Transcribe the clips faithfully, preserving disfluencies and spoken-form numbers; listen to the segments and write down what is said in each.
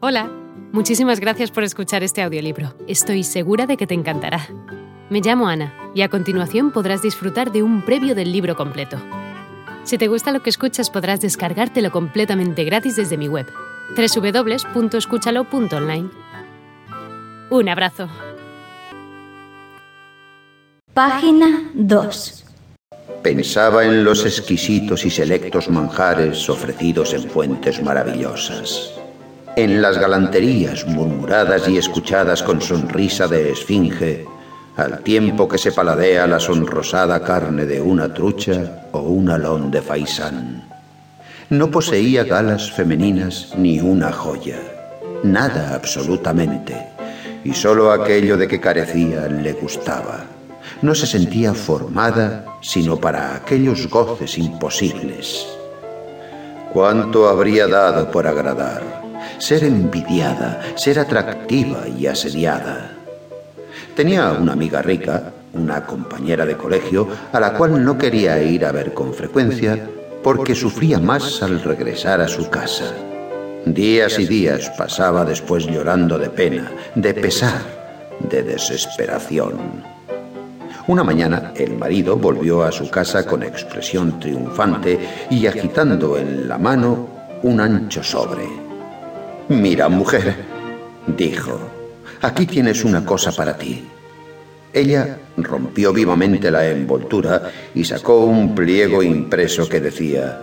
Hola, muchísimas gracias por escuchar este audiolibro. Estoy segura de que te encantará. Me llamo Ana y a continuación podrás disfrutar de un previo del libro completo. Si te gusta lo que escuchas, podrás descargártelo completamente gratis desde mi web, doble u doble u doble u punto escúchalo punto online. Un abrazo. Página dos. Pensaba en los exquisitos y selectos manjares ofrecidos en fuentes maravillosas, en las galanterías murmuradas y escuchadas con sonrisa de esfinge, al tiempo que se paladea la sonrosada carne de una trucha o un alón de faisán. No poseía galas femeninas ni una joya, nada absolutamente, y solo aquello de que carecía le gustaba. No se sentía formada sino para aquellos goces imposibles. ¿Cuánto habría dado por agradar, ser envidiada, ser atractiva y asediada? Tenía una amiga rica, una compañera de colegio, a la cual no quería ir a ver con frecuencia porque sufría más al regresar a su casa. Días y días pasaba después llorando de pena, de pesar, de desesperación. Una mañana, el marido volvió a su casa con expresión triunfante y agitando en la mano un ancho sobre. «Mira, mujer», dijo, «aquí tienes una cosa para ti». Ella rompió vivamente la envoltura y sacó un pliego impreso que decía: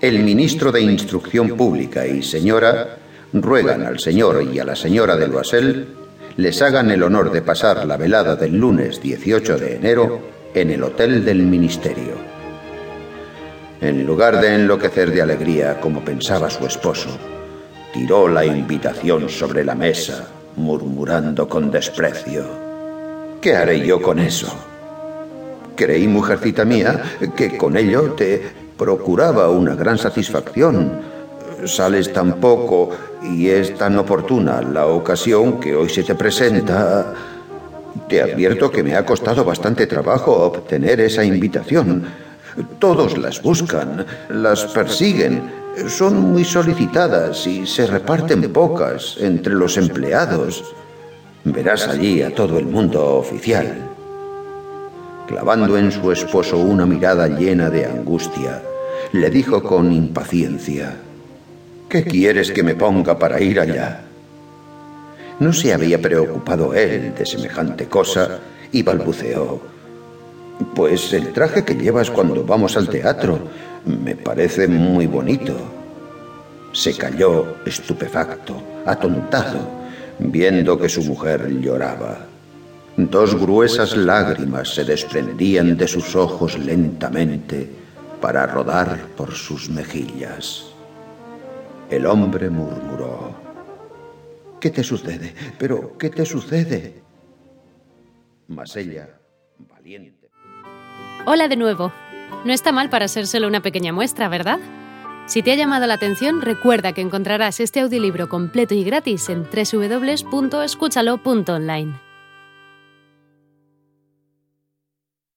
«El ministro de Instrucción Pública y señora ruegan al señor y a la señora de Loisel les hagan el honor de pasar la velada del lunes dieciocho de enero en el hotel del ministerio». En lugar de enloquecer de alegría, como pensaba su esposo, tiró la invitación sobre la mesa, murmurando con desprecio: «¿Qué haré yo con eso? Creí, mujercita mía, que con ello te procuraba una gran satisfacción. Sales tan poco y es tan oportuna la ocasión que hoy se te presenta. Te advierto que me ha costado bastante trabajo obtener esa invitación. Todos las buscan, las persiguen, son muy solicitadas y se reparten pocas entre los empleados. Verás allí a todo el mundo oficial». Clavando en su esposo una mirada llena de angustia, le dijo con impaciencia: «¿Qué quieres que me ponga para ir allá?». No se había preocupado él de semejante cosa y balbuceó: «Pues el traje que llevas cuando vamos al teatro me parece muy bonito». Se calló estupefacto, atontado, viendo que su mujer lloraba. Dos gruesas lágrimas se desprendían de sus ojos lentamente para rodar por sus mejillas. El hombre murmuró: «¿Qué te sucede? ¿Pero qué te sucede?». Mas ella, valiente. Hola de nuevo. No está mal para ser solo una pequeña muestra, ¿verdad? Si te ha llamado la atención, recuerda que encontrarás este audiolibro completo y gratis en doble u doble u doble u punto escúchalo punto online.